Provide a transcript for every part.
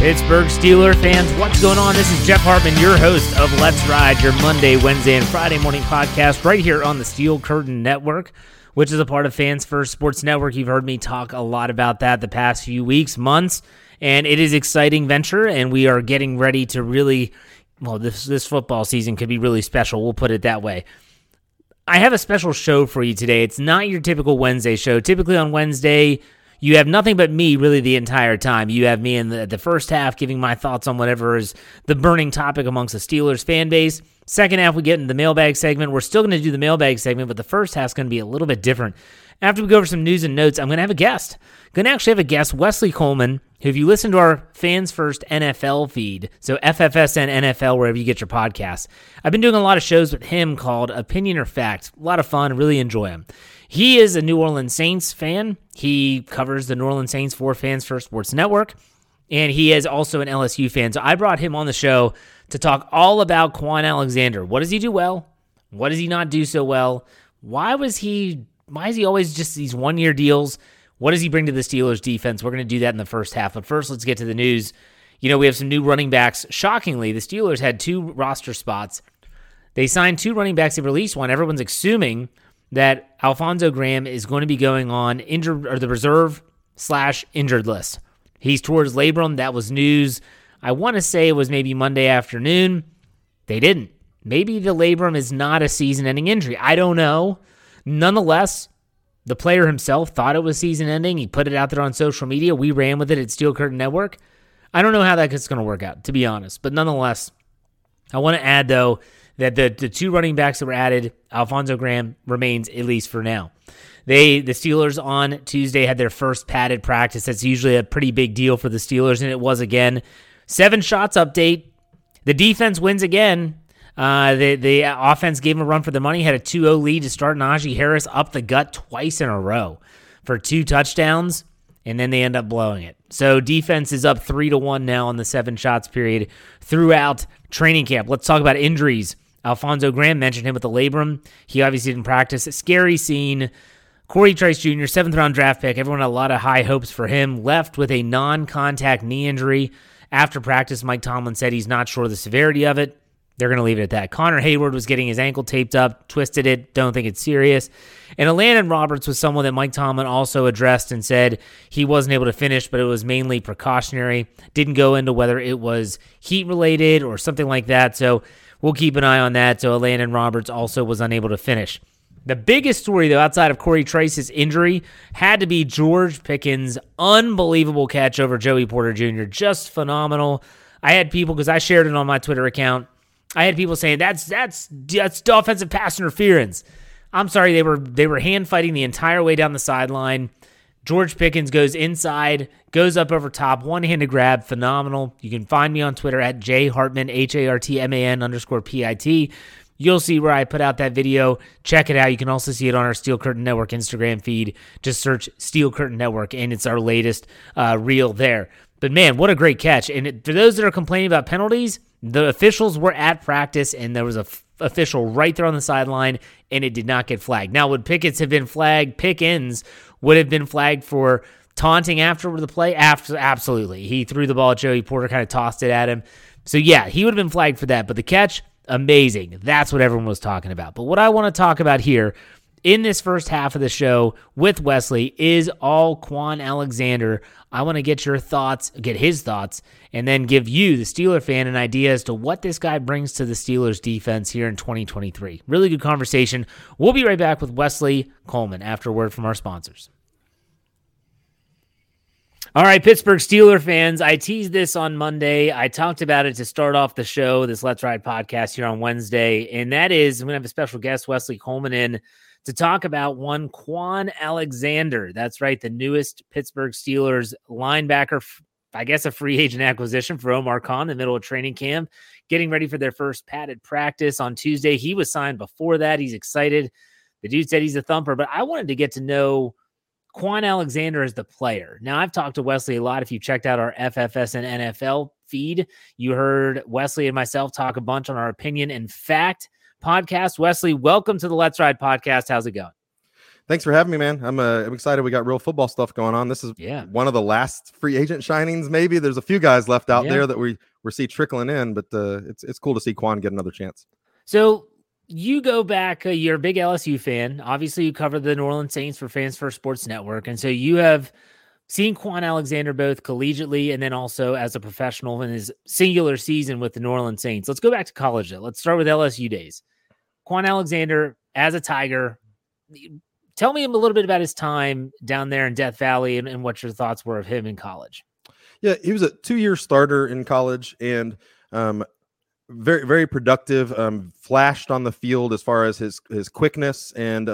Pittsburgh Steelers fans, what's going on? This is Jeff Hartman, your host of Let's Ride, your Monday, Wednesday, and Friday morning podcast right here on the Steel Curtain Network, which is a part of Fans First Sports Network. You've heard me talk a lot about that the past few weeks, months, and it is an exciting venture, and we are getting ready to really, well, this football season could be really special. We'll put it that way. I have a special show for you today. It's not your typical Wednesday show. Typically on Wednesday, you have nothing but me really the entire time. You have me in the first half giving my thoughts on whatever is the burning topic amongst the Steelers fan base. Second half, we get into the mailbag segment. We're still going to do the mailbag segment, but the first half is going to be a little bit different. After we go over some news and notes, I'm going to have a guest. I'm going to actually have a guest, Wesley Coleman, who if you listen to our Fans First NFL feed, so FFSN NFL, wherever you get your podcasts, I've been doing a lot of shows with him called Opinion or Fact. A lot of fun. Really enjoy him. He is a New Orleans Saints fan. He covers the New Orleans Saints for Fans First Sports Network, and he is also an LSU fan. So I brought him on the show to talk all about Kwon Alexander. What does he do well? What does he not do so well? Why is he always just these one-year deals? What does he bring to the Steelers defense? We're going to do that in the first half. But first, let's get to the news. You know, we have some new running backs. Shockingly, the Steelers had two roster spots. They signed two running backs. They released one. Everyone's assuming that Alfonso Graham is going to be going on injured or the reserve/injured list. He's towards labrum. That was news. I want to say it was maybe Monday afternoon. They didn't. Maybe the labrum is not a season-ending injury. I don't know. Nonetheless, the player himself thought it was season-ending. He put it out there on social media. We ran with it at Steel Curtain Network. I don't know how that's going to work out, to be honest. But nonetheless, I want to add, though, that the two running backs that were added, Alfonso Graham remains, at least for now. The Steelers on Tuesday had their first padded practice. That's usually a pretty big deal for the Steelers, and it was again. 7 shots update. The defense wins again. The offense gave them a run for their money, had a 2-0 lead to start. Najee Harris up the gut twice in a row for 2 touchdowns, and then they end up blowing it. So defense is up 3-1 now on the 7 shots period throughout training camp. Let's talk about injuries. Alfonso Graham, mentioned him with the labrum. He obviously didn't practice. A scary scene. Corey Trice Jr., 7th-round draft pick. Everyone had a lot of high hopes for him. Left with a non-contact knee injury. After practice, Mike Tomlin said he's not sure the severity of it. They're going to leave it at that. Connor Hayward was getting his ankle taped up, twisted it, don't think it's serious. And Elandon Roberts was someone that Mike Tomlin also addressed and said he wasn't able to finish, but it was mainly precautionary. Didn't go into whether it was heat-related or something like that, so we'll keep an eye on that. So Elandon Roberts also was unable to finish. The biggest story, though, outside of Corey Trice's injury, had to be George Pickens' unbelievable catch over Joey Porter Jr. Just phenomenal. I had people, because I shared it on my Twitter account, I had people saying, that's offensive pass interference. I'm sorry, they were hand fighting the entire way down the sideline. George Pickens goes inside, goes up over top, one-handed grab, phenomenal. You can find me on Twitter at jhartman, Hartman_PIT. You'll see where I put out that video. Check it out. You can also see it on our Steel Curtain Network Instagram feed. Just search Steel Curtain Network, and it's our latest reel there. But, man, what a great catch. And for those that are complaining about penalties, the officials were at practice, and there was an official right there on the sideline, and it did not get flagged. Now, would Pickens have been flagged? Pickens would have been flagged for taunting after the play? Absolutely. He threw the ball at Joey Porter, kind of tossed it at him. So, yeah, he would have been flagged for that. But the catch, amazing. That's what everyone was talking about. But what I want to talk about here in this first half of the show with Wesley is all Kwon Alexander. I want to get his thoughts, and then give you, the Steeler fan, an idea as to what this guy brings to the Steelers defense here in 2023. Really good conversation. We'll be right back with Wesley Coleman after a word from our sponsors. All right, Pittsburgh Steeler fans, I teased this on Monday. I talked about it to start off the show, this Let's Ride podcast here on Wednesday, and that is I'm going to have a special guest, Wesley Coleman, in to talk about one Kwon Alexander. That's right, the newest Pittsburgh Steelers linebacker, I guess a free agent acquisition for Omar Khan in the middle of training camp, getting ready for their first padded practice on Tuesday. He was signed before that. He's excited. The dude said he's a thumper, but I wanted to get to know Kwon Alexander is the player. Now, I've talked to Wesley a lot. If you checked out our FFSN NFL feed, you heard Wesley and myself talk a bunch on our Opinion and Fact podcast. Wesley, welcome to the Let's Ride podcast. How's it going? Thanks for having me, man. I'm excited. We got real football stuff going on. This is one of the last free agent shinings, maybe. There's a few guys left out there that we see trickling in, but it's cool to see Kwon get another chance. So, you go back, you're a big LSU fan. Obviously, you cover the New Orleans Saints for Fans First Sports Network. And so you have seen Kwon Alexander both collegiately and then also as a professional in his singular season with the New Orleans Saints. Let's go back to college, though. Let's start with LSU days. Kwon Alexander, as a Tiger, tell me a little bit about his time down there in Death Valley and what your thoughts were of him in college. Yeah, he was a two-year starter in college, and very, very productive, flashed on the field as far as his quickness. And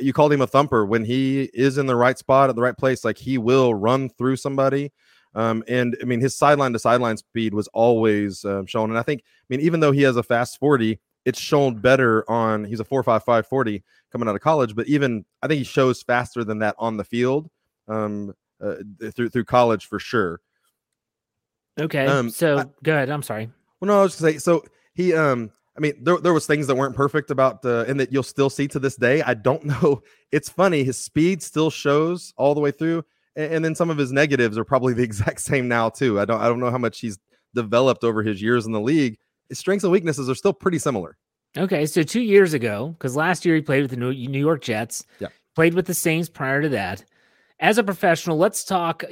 you called him a thumper. When he is in the right spot at the right place, like, he will run through somebody. And I mean, his sideline to sideline speed was always shown. And I think, even though he has a fast 40, it's shown better on, he's a 4.55 40 coming out of college, but even I think he shows faster than that on the field through college for sure. Okay. So go ahead. I'm sorry. Well, no, I was just going to say, so he, there was things that weren't perfect about and that you'll still see to this day. I don't know. It's funny. His speed still shows all the way through. And then some of his negatives are probably the exact same now too. I don't know how much he's developed over his years in the league. His strengths and weaknesses are still pretty similar. Okay. So 2 years ago, cause last year he played with the New York Jets, played with the Saints prior to that. As a professional, let's talk,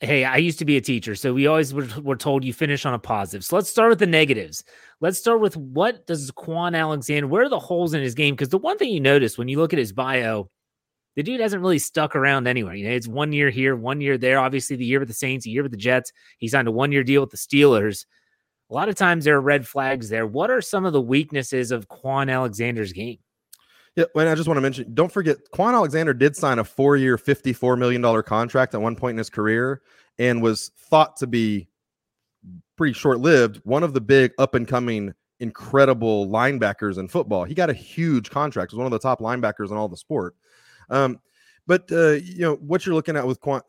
hey, I used to be a teacher, so we always were told you finish on a positive. So let's start with the negatives. Let's start with what does Kwon Alexander, where are the holes in his game? Because the one thing you notice when you look at his bio, the dude hasn't really stuck around anywhere. It's 1 year here, 1 year there. Obviously, the year with the Saints, a year with the Jets. He signed a 1-year deal with the Steelers. A lot of times there are red flags there. What are some of the weaknesses of Kwon Alexander's game? Yeah, and I just want to mention, don't forget, Kwon Alexander did sign a 4-year, $54 million contract at one point in his career and was thought to be pretty short-lived, one of the big up-and-coming incredible linebackers in football. He got a huge contract. He was one of the top linebackers in all the sport. What you're looking at with Kwon,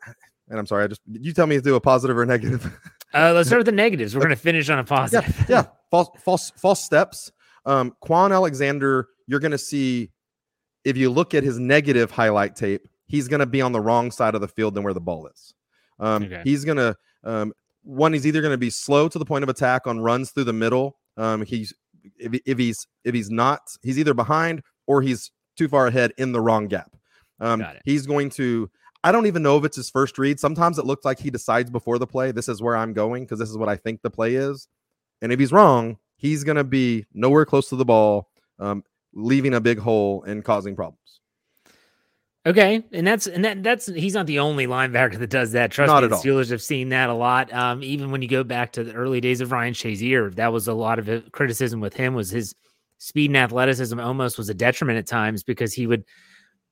and I'm sorry, you tell me to do a positive or a negative. Let's start with the negatives. We're going to finish on a positive. Yeah. False steps. Kwon Alexander, you're going to see, if you look at his negative highlight tape, he's going to be on the wrong side of the field than where the ball is. He's going to, he's either going to be slow to the point of attack on runs through the middle. He's either behind or he's too far ahead in the wrong gap. He's going to, I don't even know if it's his first read. Sometimes it looks like he decides before the play, this is where I'm going because this is what I think the play is. And if he's wrong, he's going to be nowhere close to the ball, leaving a big hole and causing problems. Okay. And that's he's not the only linebacker that does that. Trust me, the Steelers have seen that a lot. Even when you go back to the early days of Ryan Shazier, that was a lot of criticism with him, was his speed and athleticism almost was a detriment at times because he would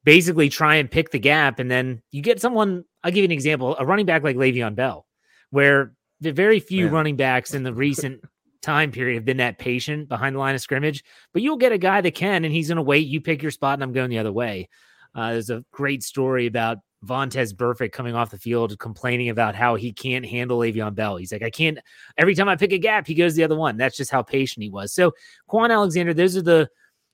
basically try and pick the gap. And then you get someone, I'll give you an example, a running back like Le'Veon Bell, where the very few running backs in the recent time period have been that patient behind the line of scrimmage, but you'll get a guy that can, and he's going to wait. You pick your spot, and I'm going the other way. There's a great story about Vontaze Burfict coming off the field complaining about how he can't handle Le'Veon Bell. He's like, I can't. Every time I pick a gap, he goes the other one. That's just how patient he was. So Kwon Alexander, those are the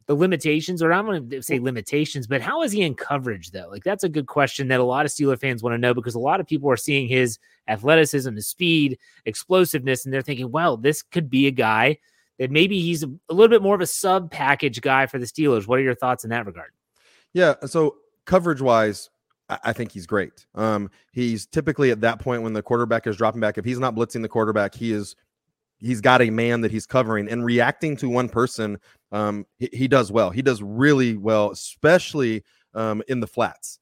limitations, or I'm going to say limitations, but how is he in coverage though? Like, that's a good question that a lot of Steeler fans want to know, because a lot of people are seeing his athleticism, his speed, explosiveness, and they're thinking, well, this could be a guy that maybe he's a little bit more of a sub package guy for the Steelers. What are your thoughts in that regard? Yeah. So coverage wise, I think he's great. He's typically at that point when the quarterback is dropping back, if he's not blitzing the quarterback, he's got a man that he's covering and reacting to one person. He does well. He does really well, especially in the flats.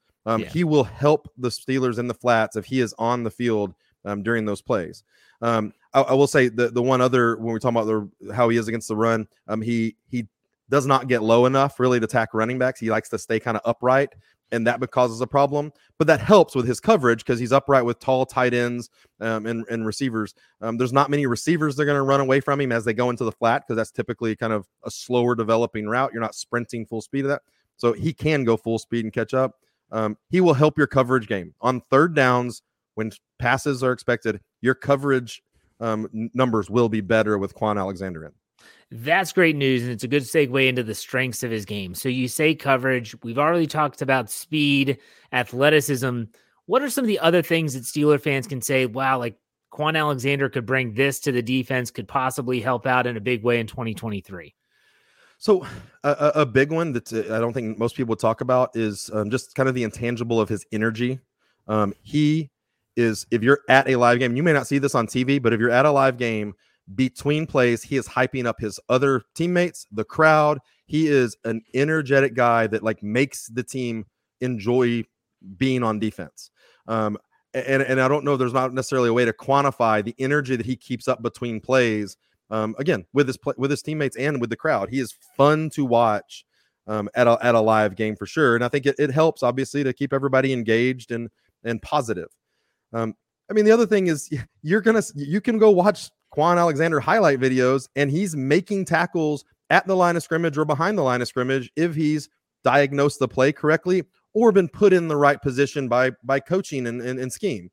He will help the Steelers in the flats if he is on the field during those plays. I will say the one other, when we're talking about how he is against the run, he does not get low enough really to attack running backs. He likes to stay kind of upright, and that causes a problem. But that helps with his coverage because he's upright with tall tight ends and receivers. There's not many receivers that are going to run away from him as they go into the flat, because that's typically kind of a slower developing route. You're not sprinting full speed of that. So he can go full speed and catch up. He will help your coverage game. On third downs, when passes are expected, your coverage numbers will be better with Kwon Alexander in. That's great news, and it's a good segue into the strengths of his game. So you say coverage. We've already talked about speed, athleticism. What are some of the other things that Steeler fans can say, wow, like Kwon Alexander could bring this to the defense, could possibly help out in a big way in 2023? So a big one that I don't think most people talk about is just kind of the intangible of his energy. He is, if you're at a live game, you may not see this on TV, but if you're at a live game, between plays, he is hyping up his other teammates, the crowd. He is an energetic guy that like makes the team enjoy being on defense. And I don't know, there's not necessarily a way to quantify the energy that he keeps up between plays. Again, with his teammates and with the crowd, he is fun to watch at a live game for sure. And I think it helps obviously to keep everybody engaged and positive. I mean, the other thing is you can go watch Kwon Alexander highlight videos, and he's making tackles at the line of scrimmage or behind the line of scrimmage if he's diagnosed the play correctly or been put in the right position by coaching and scheme.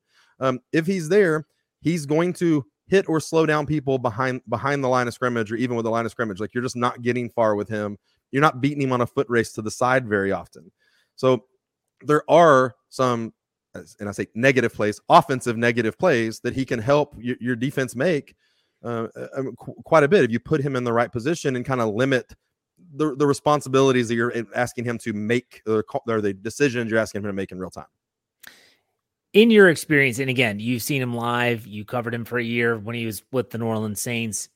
If he's there, he's going to hit or slow down people behind the line of scrimmage or even with the line of scrimmage. Like, you're just not getting far with him. You're not beating him on a foot race to the side very often. So there are some, and I say negative plays, offensive negative plays that he can help your defense make quite a bit if you put him in the right position and kind of limit the responsibilities that you're asking him to make, or the decisions you're asking him to make in real time. In your experience, and again, you've seen him live, you covered him for a year when he was with the New Orleans Saints.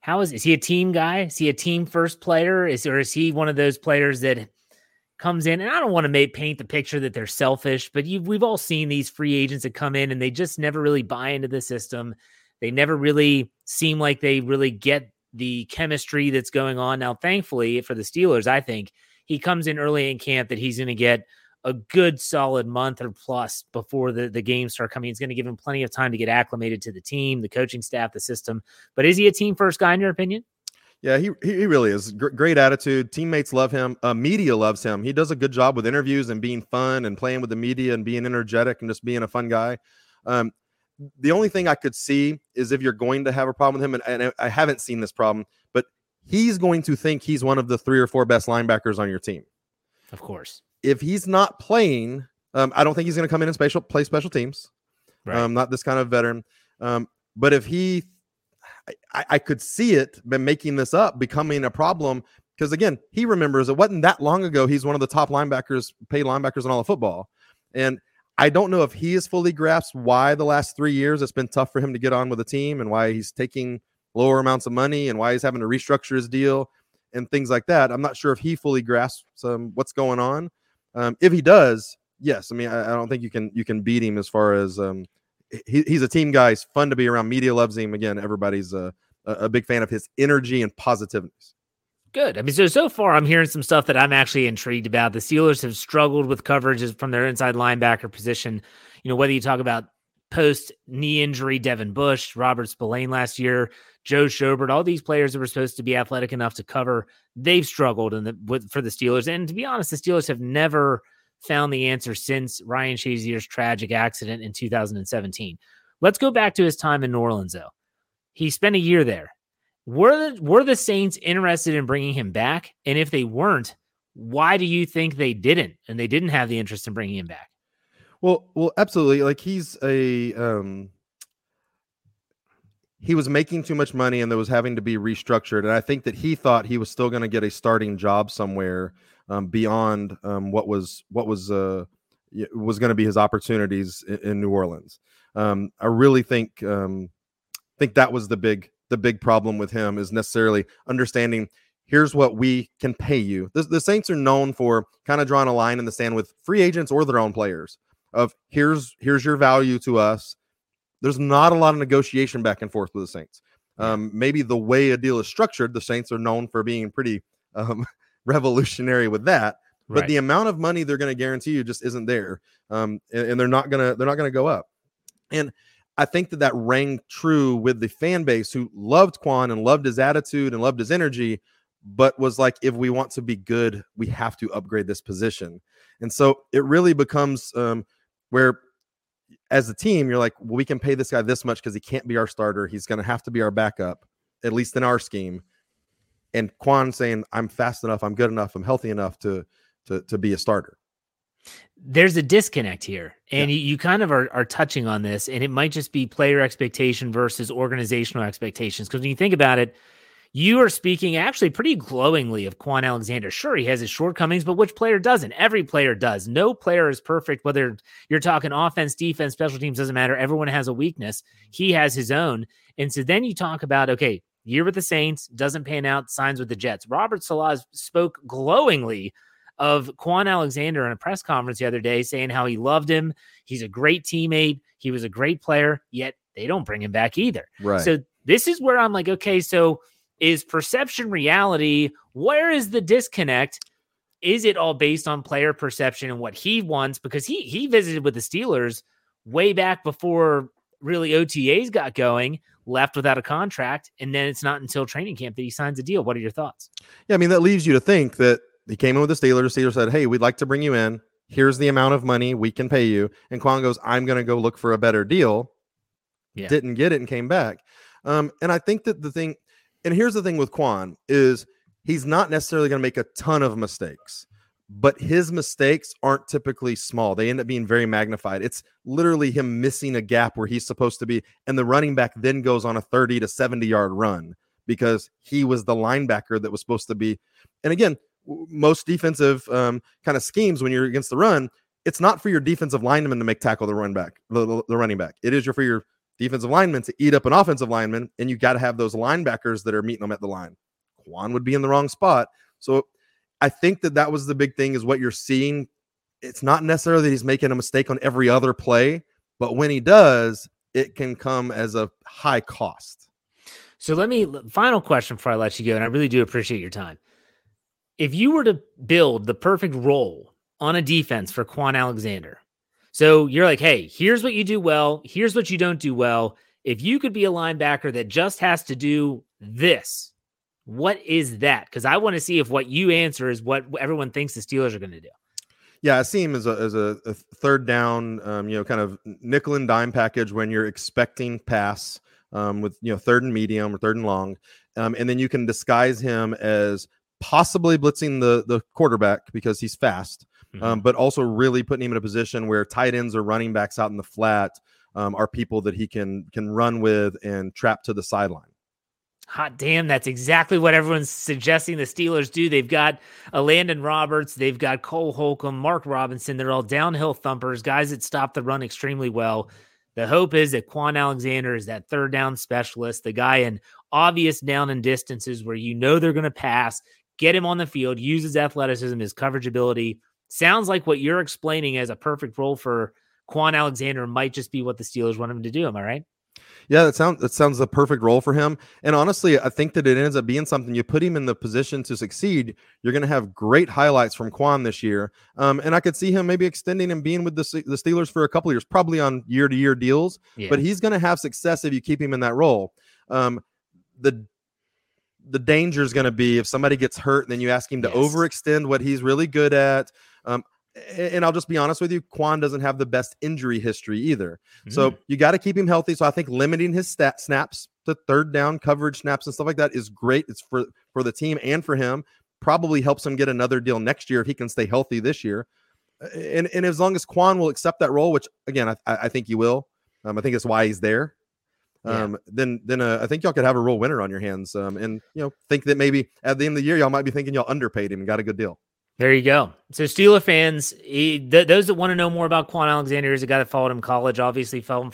How is he a team guy? Is he a team first player? Or is he one of those players that comes in, and I don't want to paint the picture that they're selfish, but we've all seen these free agents that come in and they just never really buy into the system. They never really seem like they really get the chemistry that's going on. Now, thankfully for the Steelers, I think he comes in early in camp that he's going to get a good solid month or plus before the games start coming. It's going to give him plenty of time to get acclimated to the team, the coaching staff, the system. But is he a team first guy in your opinion? Yeah, he really is. Great attitude. Teammates love him. Media loves him. He does a good job with interviews and being fun and playing with the media and being energetic and just being a fun guy. The only thing I could see is if you're going to have a problem with him, and I haven't seen this problem, but he's going to think he's one of the 3 or 4 best linebackers on your team. Of course. If he's not playing, I don't think he's going to come in and play special teams. Right. Not this kind of veteran. But if he... I could see it, but making this up becoming a problem, because again, he remembers it wasn't that long ago he's one of the top linebackers, paid linebackers in all of football. And I don't know if he has fully grasped why the last 3 years it's been tough for him to get on with a team, and why he's taking lower amounts of money, and why he's having to restructure his deal and things like that. I'm not sure if he fully grasps what's going on. If he does, yes, I mean, I don't think you can beat him as far as he's a team guy. He's fun to be around. Media loves him. Again, everybody's a big fan of his energy and positiveness. Good. I mean, so far I'm hearing some stuff that I'm actually intrigued about. The Steelers have struggled with coverages from their inside linebacker position. You know, whether you talk about post knee injury, Devin Bush, Robert Spillane last year, Joe Schobert, all these players that were supposed to be athletic enough to cover, they've struggled for the Steelers. And to be honest, the Steelers have never found the answer since Ryan Shazier's tragic accident in 2017. Let's go back to his time in New Orleans, though. He spent a year there. Were the Saints interested in bringing him back? And if they weren't, why do you think they didn't? And they didn't have the interest in bringing him back? Well, absolutely. Like, he's he was making too much money, and there was having to be restructured. And I think that he thought he was still going to get a starting job somewhere beyond what was going to be his opportunities in New Orleans. I really think that was the big problem with him, is necessarily understanding here's what we can pay you. The Saints are known for kind of drawing a line in the sand with free agents or their own players of here's your value to us. There's not a lot of negotiation back and forth with the Saints. Maybe the way a deal is structured, the Saints are known for being pretty revolutionary with that. But the amount of money they're going to guarantee you just isn't there, and they're not going to go up. And I think that rang true with the fan base who loved Kwon and loved his attitude and loved his energy, but was like, if we want to be good, we have to upgrade this position. And so it really becomes where, as a team, you're like, well, we can pay this guy this much because he can't be our starter. He's going to have to be our backup, at least in our scheme. And Kwon saying, I'm fast enough, I'm good enough, I'm healthy enough to be a starter. There's a disconnect here, and you kind of are touching on this, and it might just be player expectation versus organizational expectations. Because when you think about it, you are speaking actually pretty glowingly of Kwon Alexander. Sure, he has his shortcomings, but which player doesn't? Every player does. No player is perfect, whether you're talking offense, defense, special teams, doesn't matter. Everyone has a weakness. He has his own. And so then you talk about, okay, year with the Saints, doesn't pan out, signs with the Jets. Robert Saleh spoke glowingly of Kwon Alexander in a press conference the other day, saying how he loved him. He's a great teammate. He was a great player, yet they don't bring him back either. Right. So this is where I'm like, okay, so is perception reality? Where is the disconnect? Is it all based on player perception and what he wants? Because he visited with the Steelers way back before really OTAs got going, left without a contract, and then it's not until training camp that he signs a deal. What are your thoughts? Yeah, I mean, that leaves you to think that he came in with the Steelers. Steelers said, hey, we'd like to bring you in. Here's the amount of money we can pay you. And Kwon goes, I'm going to go look for a better deal. Yeah. Didn't get it and came back. And I think that the thing, and here's the thing with Kwon, is he's not necessarily going to make a ton of mistakes, but his mistakes aren't typically small. They end up being very magnified. It's literally him missing a gap where he's supposed to be. And the running back then goes on a 30 to 70 yard run because he was the linebacker that was supposed to be. And again, most defensive kind of schemes when you're against the run, it's not for your defensive lineman to make tackle the running back. It is for your defensive lineman to eat up an offensive lineman, and you got to have those linebackers that are meeting them at the line. Kwon would be in the wrong spot. So I think that was the big thing, is what you're seeing. It's not necessarily that he's making a mistake on every other play, but when he does, it can come as a high cost. So final question before I let you go, and I really do appreciate your time. If you were to build the perfect role on a defense for Kwon Alexander, so you're like, hey, here's what you do well, here's what you don't do well. If you could be a linebacker that just has to do this, what is that? Because I want to see if what you answer is what everyone thinks the Steelers are going to do. Yeah, I see him as a third down, kind of nickel and dime package when you're expecting pass with, third and medium or third and long. And then you can disguise him as possibly blitzing the quarterback because he's fast, but also really putting him in a position where tight ends or running backs out in the flat are people that he can run with and trap to the sideline. Hot damn, that's exactly what everyone's suggesting the Steelers do. They've got Elandon Roberts, they've got Cole Holcomb, Mark Robinson. They're all downhill thumpers, guys that stop the run extremely well. The hope is that Kwon Alexander is that third down specialist, the guy in obvious down and distances where they're going to pass. Get him on the field, use his athleticism, his coverage ability. Sounds like what you're explaining as a perfect role for Kwon Alexander might just be what the Steelers want him to do. Am I right? Yeah, that sounds the perfect role for him. And honestly, I think that it ends up being something. You put him in the position to succeed, you're going to have great highlights from Kwon this year. And I could see him maybe extending and being with the Steelers for a couple of years, probably on year-to-year deals. Yeah. But he's going to have success if you keep him in that role. The danger is going to be if somebody gets hurt and then you ask him to overextend what he's really good at. And I'll just be honest with you, Kwon doesn't have the best injury history either. Mm-hmm. So you got to keep him healthy. So I think limiting his snaps to third down coverage snaps and stuff like that is great. It's for the team and for him. Probably helps him get another deal next year if he can stay healthy this year. And as long as Kwon will accept that role, which, again, I think he will. I think it's why he's there. Then I think y'all could have a real winner on your hands, and think that maybe at the end of the year y'all might be thinking y'all underpaid him and got a good deal. There you go. So Steeler fans, those that want to know more about Kwon Alexander is a guy that followed him in college, obviously followed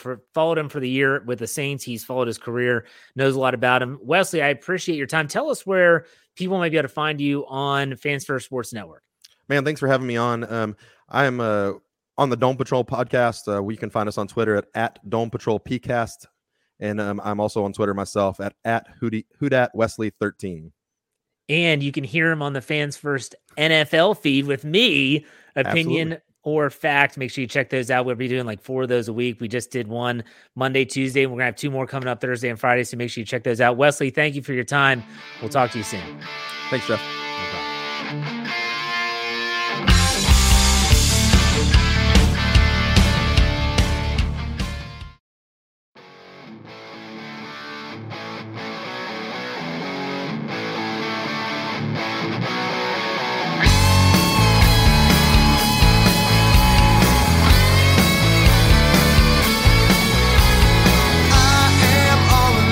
him for the year with the Saints. He's followed his career, knows a lot about him. Wesley, I appreciate your time. Tell us where people might be able to find you on Fans First Sports Network? Man, thanks for having me on. I am on the Dome Patrol podcast. We can find us on Twitter at Dome Patrol PCast. And I'm also on Twitter myself at Hoodat Wesley 13. And you can hear him on the Fans First NFL feed with me, opinion or fact. Make sure you check those out. We'll be doing like four of those a week. We just did one Monday, Tuesday, and we're going to have two more coming up Thursday and Friday. So make sure you check those out. Wesley, thank you for your time. We'll talk to you soon. Thanks, Jeff. No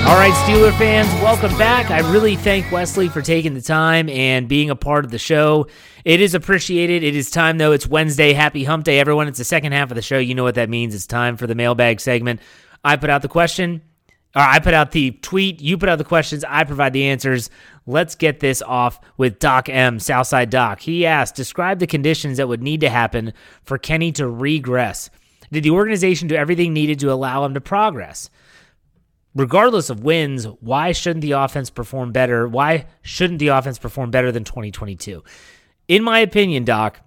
All right, Steeler fans, welcome back. I really thank Wesley for taking the time and being a part of the show. It is appreciated. It is time, though. It's Wednesday. Happy hump day, everyone. It's the second half of the show. You know what that means. It's time for the mailbag segment. I put out the question. I put out the tweet. You put out the questions. I provide the answers. Let's get this off with Doc M, Southside Doc. He asked, describe the conditions that would need to happen for Kenny to regress. Did the organization do everything needed to allow him to progress? Regardless of wins, why shouldn't the offense perform better? Why shouldn't the offense perform better than 2022? In my opinion, Doc,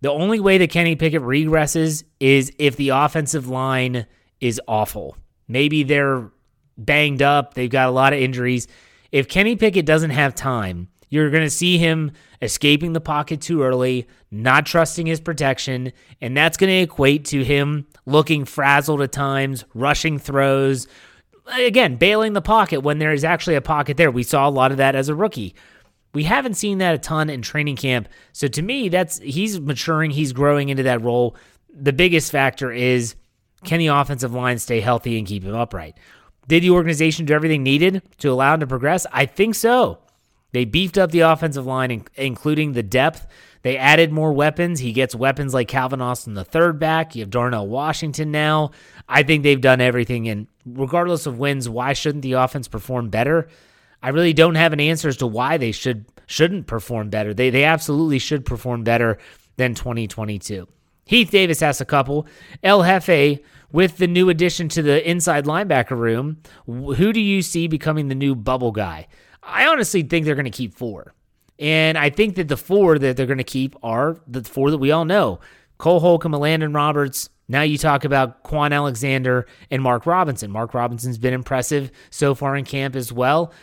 the only way that Kenny Pickett regresses is if the offensive line is awful. Maybe they're banged up. They've got a lot of injuries. If Kenny Pickett doesn't have time, you're going to see him escaping the pocket too early, not trusting his protection, and that's going to equate to him looking frazzled at times, rushing throws, again, bailing the pocket when there is actually a pocket there. We saw a lot of that as a rookie. We haven't seen that a ton in training camp. So to me, he's maturing. He's growing into that role. The biggest factor is, can the offensive line stay healthy and keep him upright? Did the organization do everything needed to allow him to progress? I think so. They beefed up the offensive line, including the depth. They added more weapons. He gets weapons like Calvin Austin, the third back. You have Darnell Washington now. I think they've done everything. And regardless of wins, why shouldn't the offense perform better? I really don't have an answer as to why they shouldn't perform better. They absolutely should perform better than 2022. Heath Davis has a couple. El Jefe, with the new addition to the inside linebacker room, who do you see becoming the new bubble guy? I honestly think they're going to keep four. And I think that the four that they're going to keep are the four that we all know. Cole Holcomb, Elandon Roberts. Now you talk about Kwon Alexander and Mark Robinson. Mark Robinson's been impressive so far in camp as well.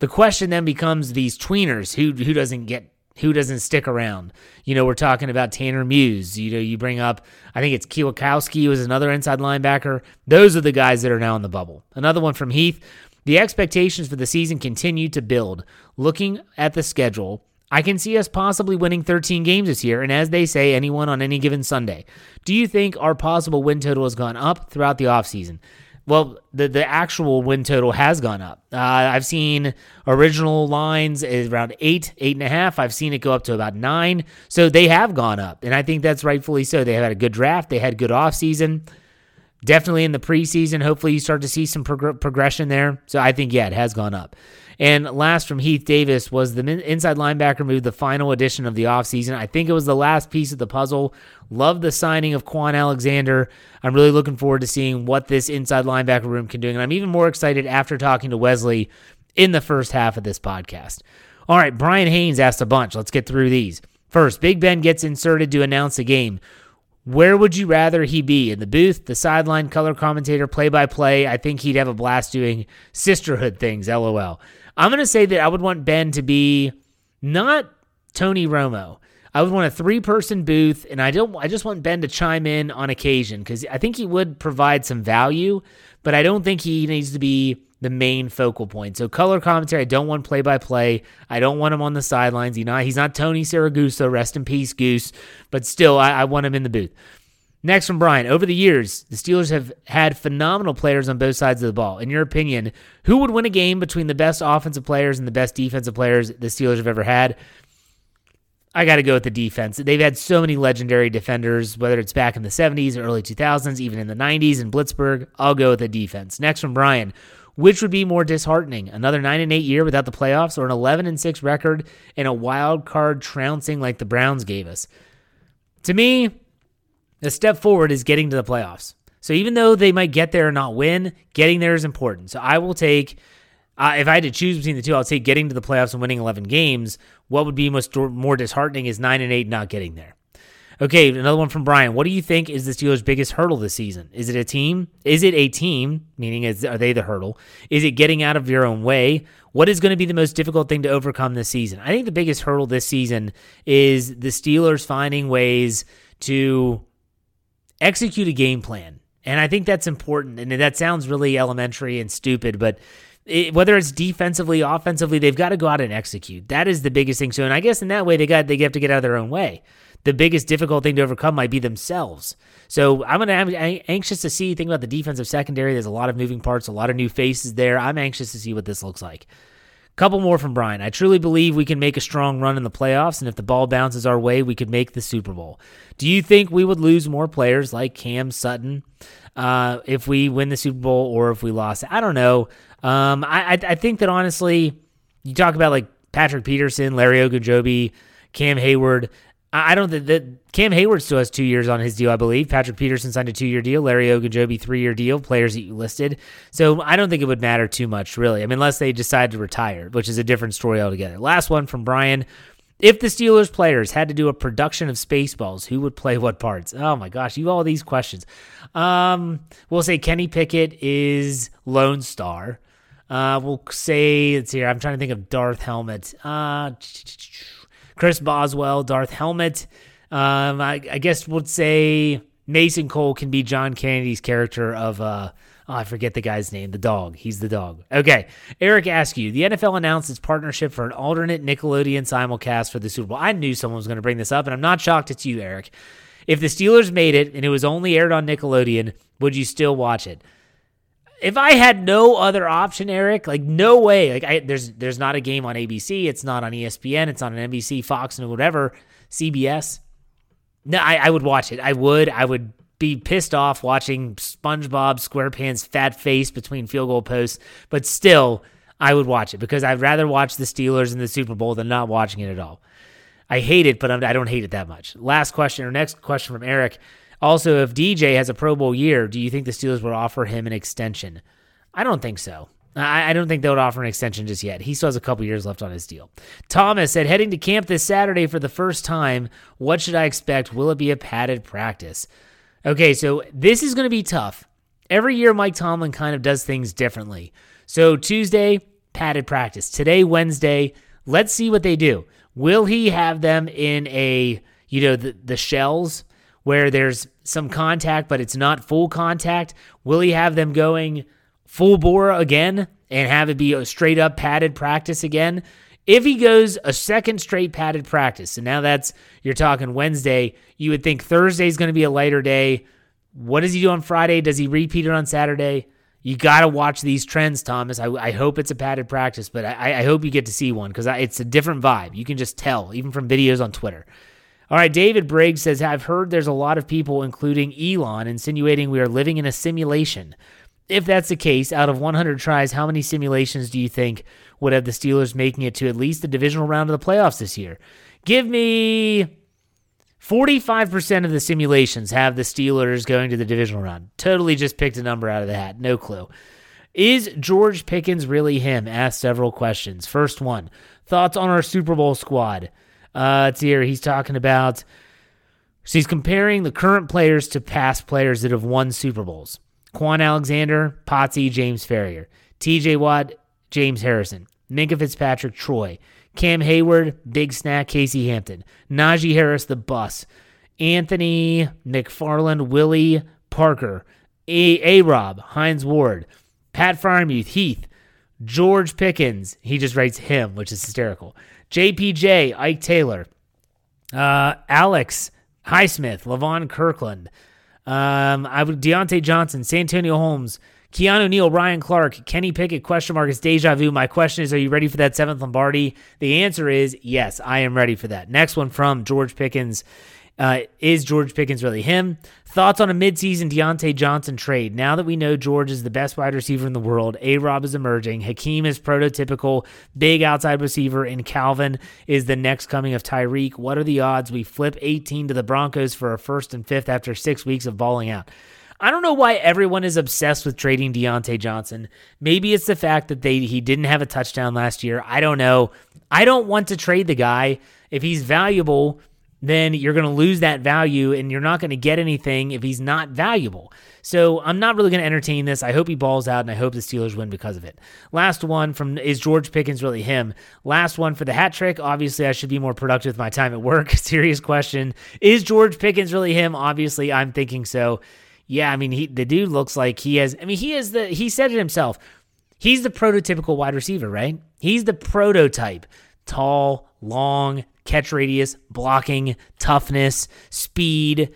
The question then becomes these tweeners. Who doesn't stick around? You know, we're talking about Tanner Muse. You know, you bring up, I think it's Kiewakowski, who is another inside linebacker. Those are the guys that are now in the bubble. Another one from Heath. The expectations for the season continue to build. Looking at the schedule, I can see us possibly winning 13 games this year, and as they say, anyone on any given Sunday. Do you think our possible win total has gone up throughout the offseason? Well, the actual win total has gone up. I've seen original lines is around 8.5. I've seen it go up to about 9. So they have gone up, and I think that's rightfully so. They had a good draft. They had good offseason. Definitely in the preseason, hopefully you start to see some progression there. So I think, yeah, it has gone up. And last from Heath Davis was the inside linebacker move, the final edition of the offseason. I think it was the last piece of the puzzle. Love the signing of Kwon Alexander. I'm really looking forward to seeing what this inside linebacker room can do. And I'm even more excited after talking to Wesley in the first half of this podcast. All right, Brian Haynes asked a bunch. Let's get through these. First, Big Ben gets inserted to announce a game. Where would you rather he be? In the booth, the sideline, color commentator, play-by-play? I think he'd have a blast doing sisterhood things, LOL. I'm going to say that I would want Ben to be not Tony Romo. I would want a three-person booth, and I just want Ben to chime in on occasion because I think he would provide some value, but I don't think he needs to be the main focal point. So color commentary, I don't want play-by-play. I don't want him on the sidelines. He's not Tony Saragusa, rest in peace, Goose. But still, I want him in the booth. Next from Brian. Over the years, the Steelers have had phenomenal players on both sides of the ball. In your opinion, who would win a game between the best offensive players and the best defensive players the Steelers have ever had? I got to go with the defense. They've had so many legendary defenders, whether it's back in the 70s or early 2000s, even in the 90s in Blitzburg. I'll go with the defense. Next from Brian. Which would be more disheartening, another 9-8 year without the playoffs or an 11-6 record and a wild card trouncing like the Browns gave us? To me, the step forward is getting to the playoffs. So even though they might get there and not win, getting there is important. So I will take, if I had to choose between the two, I'll take getting to the playoffs and winning 11 games. What would be more disheartening is 9-8 not getting there. Okay, another one from Brian. What do you think is the Steelers' biggest hurdle this season? Is it a team? Is it a team? Meaning, are they the hurdle? Is it getting out of your own way? What is going to be the most difficult thing to overcome this season? I think the biggest hurdle this season is the Steelers finding ways to execute a game plan. And I think that's important. And that sounds really elementary and stupid, but whether it's defensively, offensively, they've got to go out and execute. That is the biggest thing. So, and I guess in that way, they have to get out of their own way. The biggest difficult thing to overcome might be themselves. So I'm anxious to see, think about the defensive secondary. There's a lot of moving parts, a lot of new faces there. I'm anxious to see what this looks like. Couple more from Brian. I truly believe we can make a strong run in the playoffs, and if the ball bounces our way, we could make the Super Bowl. Do you think we would lose more players like Cam Sutton if we win the Super Bowl or if we lost? I don't know. I think that honestly, you talk about like Patrick Peterson, Larry Ogunjobi, Cam Hayward. I don't think that Cam Hayward still has 2 years on his deal, I believe. Patrick Peterson signed a 2-year deal. Larry Ogunjobi, 3-year deal, players that you listed. So I don't think it would matter too much, really. I mean, unless they decide to retire, which is a different story altogether. Last one from Brian. If the Steelers players had to do a production of Spaceballs, who would play what parts? Oh, my gosh, you all these questions. We'll say Kenny Pickett is Lone Star. We'll say, let's see here, I'm trying to think of Darth Helmet. Chris Boswell, Darth Helmet. I guess we'll say Mason Cole can be John Candy's character of, I forget the guy's name, the dog. He's the dog. Okay. Eric Askew, the NFL announced its partnership for an alternate Nickelodeon simulcast for the Super Bowl. I knew someone was going to bring this up, and I'm not shocked it's you, Eric. If the Steelers made it and it was only aired on Nickelodeon, would you still watch it? If I had no other option, Eric, like no way, like there's not a game on ABC, it's not on ESPN, it's on an NBC, Fox, and whatever, CBS. No, I would watch it. I would be pissed off watching SpongeBob SquarePants' fat face between field goal posts, but still, I would watch it because I'd rather watch the Steelers in the Super Bowl than not watching it at all. I hate it, but I don't hate it that much. Last question or next question from Eric. Also, if DJ has a Pro Bowl year, do you think the Steelers would offer him an extension? I don't think so. I don't think they would offer an extension just yet. He still has a couple years left on his deal. Thomas said, heading to camp this Saturday for the first time, what should I expect? Will it be a padded practice? Okay, so this is going to be tough. Every year, Mike Tomlin kind of does things differently. So Tuesday, padded practice. Today, Wednesday, let's see what they do. Will he have them in a, you know, the shells where there's some contact, but it's not full contact? Will he have them going full bore again and have it be a straight up padded practice again? If he goes a second straight padded practice, and now that's, you're talking Wednesday, you would think Thursday's going to be a lighter day. What does he do on Friday? Does he repeat it on Saturday? You got to watch these trends, Thomas. I hope it's a padded practice, but I hope you get to see one because it's a different vibe. You can just tell, even from videos on Twitter. All right, David Briggs says, I've heard there's a lot of people, including Elon, insinuating we are living in a simulation. If that's the case, out of 100 tries, how many simulations do you think would have the Steelers making it to at least the divisional round of the playoffs this year? Give me 45% of the simulations have the Steelers going to the divisional round. Totally just picked a number out of the hat. No clue. Is George Pickens really him? Asked several questions. First one, thoughts on our Super Bowl squad. It's here. He's talking about, so he's comparing the current players to past players that have won Super Bowls. Kwon Alexander, Potsy, James Ferrier, TJ Watt, James Harrison, Minkah Fitzpatrick, Troy, Cam Hayward, Big Snack, Casey Hampton, Najee Harris, the Bus, Anthony McFarland, Willie Parker, A-Rob, Hines Ward, Pat Freiermuth, Heath, George Pickens. He just writes him, which is hysterical. JPJ, Ike Taylor, Alex Highsmith, Levon Kirkland, Deontay Johnson, Santonio Holmes, Keanu Neal, Ryan Clark, Kenny Pickett, it's deja vu. My question is, are you ready for that seventh Lombardi? The answer is yes, I am ready for that. Next one from George Pickens. Is George Pickens really him? Thoughts on a midseason Deontay Johnson trade? Now that we know George is the best wide receiver in the world, A-Rob is emerging, Hakeem is prototypical big outside receiver, and Calvin is the next coming of Tyreek. What are the odds we flip 18 to the Broncos for a 1st and 5th after 6 weeks of balling out? I don't know why everyone is obsessed with trading Deontay Johnson. Maybe it's the fact that he didn't have a touchdown last year. I don't know. I don't want to trade the guy. If he's valuable, then you're going to lose that value and you're not going to get anything if he's not valuable. So I'm not really going to entertain this. I hope he balls out and I hope the Steelers win because of it. Last one from, is George Pickens really him? Last one for the hat trick. Obviously, I should be more productive with my time at work. Serious question. Is George Pickens really him? Obviously, I'm thinking so. Yeah, I mean, the dude looks like he has, I mean, he said it himself. He's the prototypical wide receiver, right? He's the prototype. Tall, long, catch radius, blocking, toughness, speed.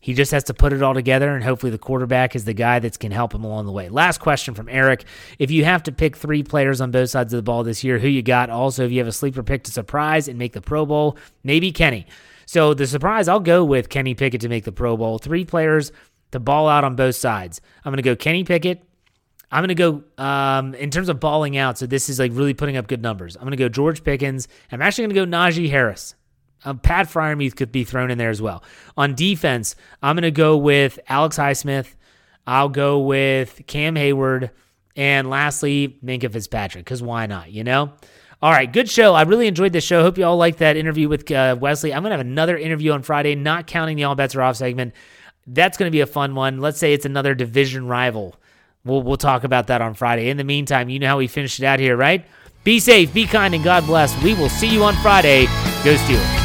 He just has to put it all together, and hopefully the quarterback is the guy that can help him along the way. Last question from Eric. If you have to pick 3 players on both sides of the ball this year, who you got? Also, if you have a sleeper pick to surprise and make the Pro Bowl, maybe Kenny. So the surprise, I'll go with Kenny Pickett to make the Pro Bowl. 3 players to ball out on both sides. I'm going to go Kenny Pickett. I'm going to go, in terms of balling out, so this is like really putting up good numbers. I'm going to go George Pickens. I'm actually going to go Najee Harris. Pat Freiermuth could be thrown in there as well. On defense, I'm going to go with Alex Highsmith. I'll go with Cam Hayward. And lastly, Minkah Fitzpatrick, because why not, you know? All right, good show. I really enjoyed this show. Hope you all liked that interview with Wesley. I'm going to have another interview on Friday, not counting the All Bets Are Off segment. That's going to be a fun one. Let's say it's another division rival. We'll talk about that on Friday. In the meantime, you know how we finished it out here, right? Be safe, be kind, and God bless. We will see you on Friday. Go Steelers.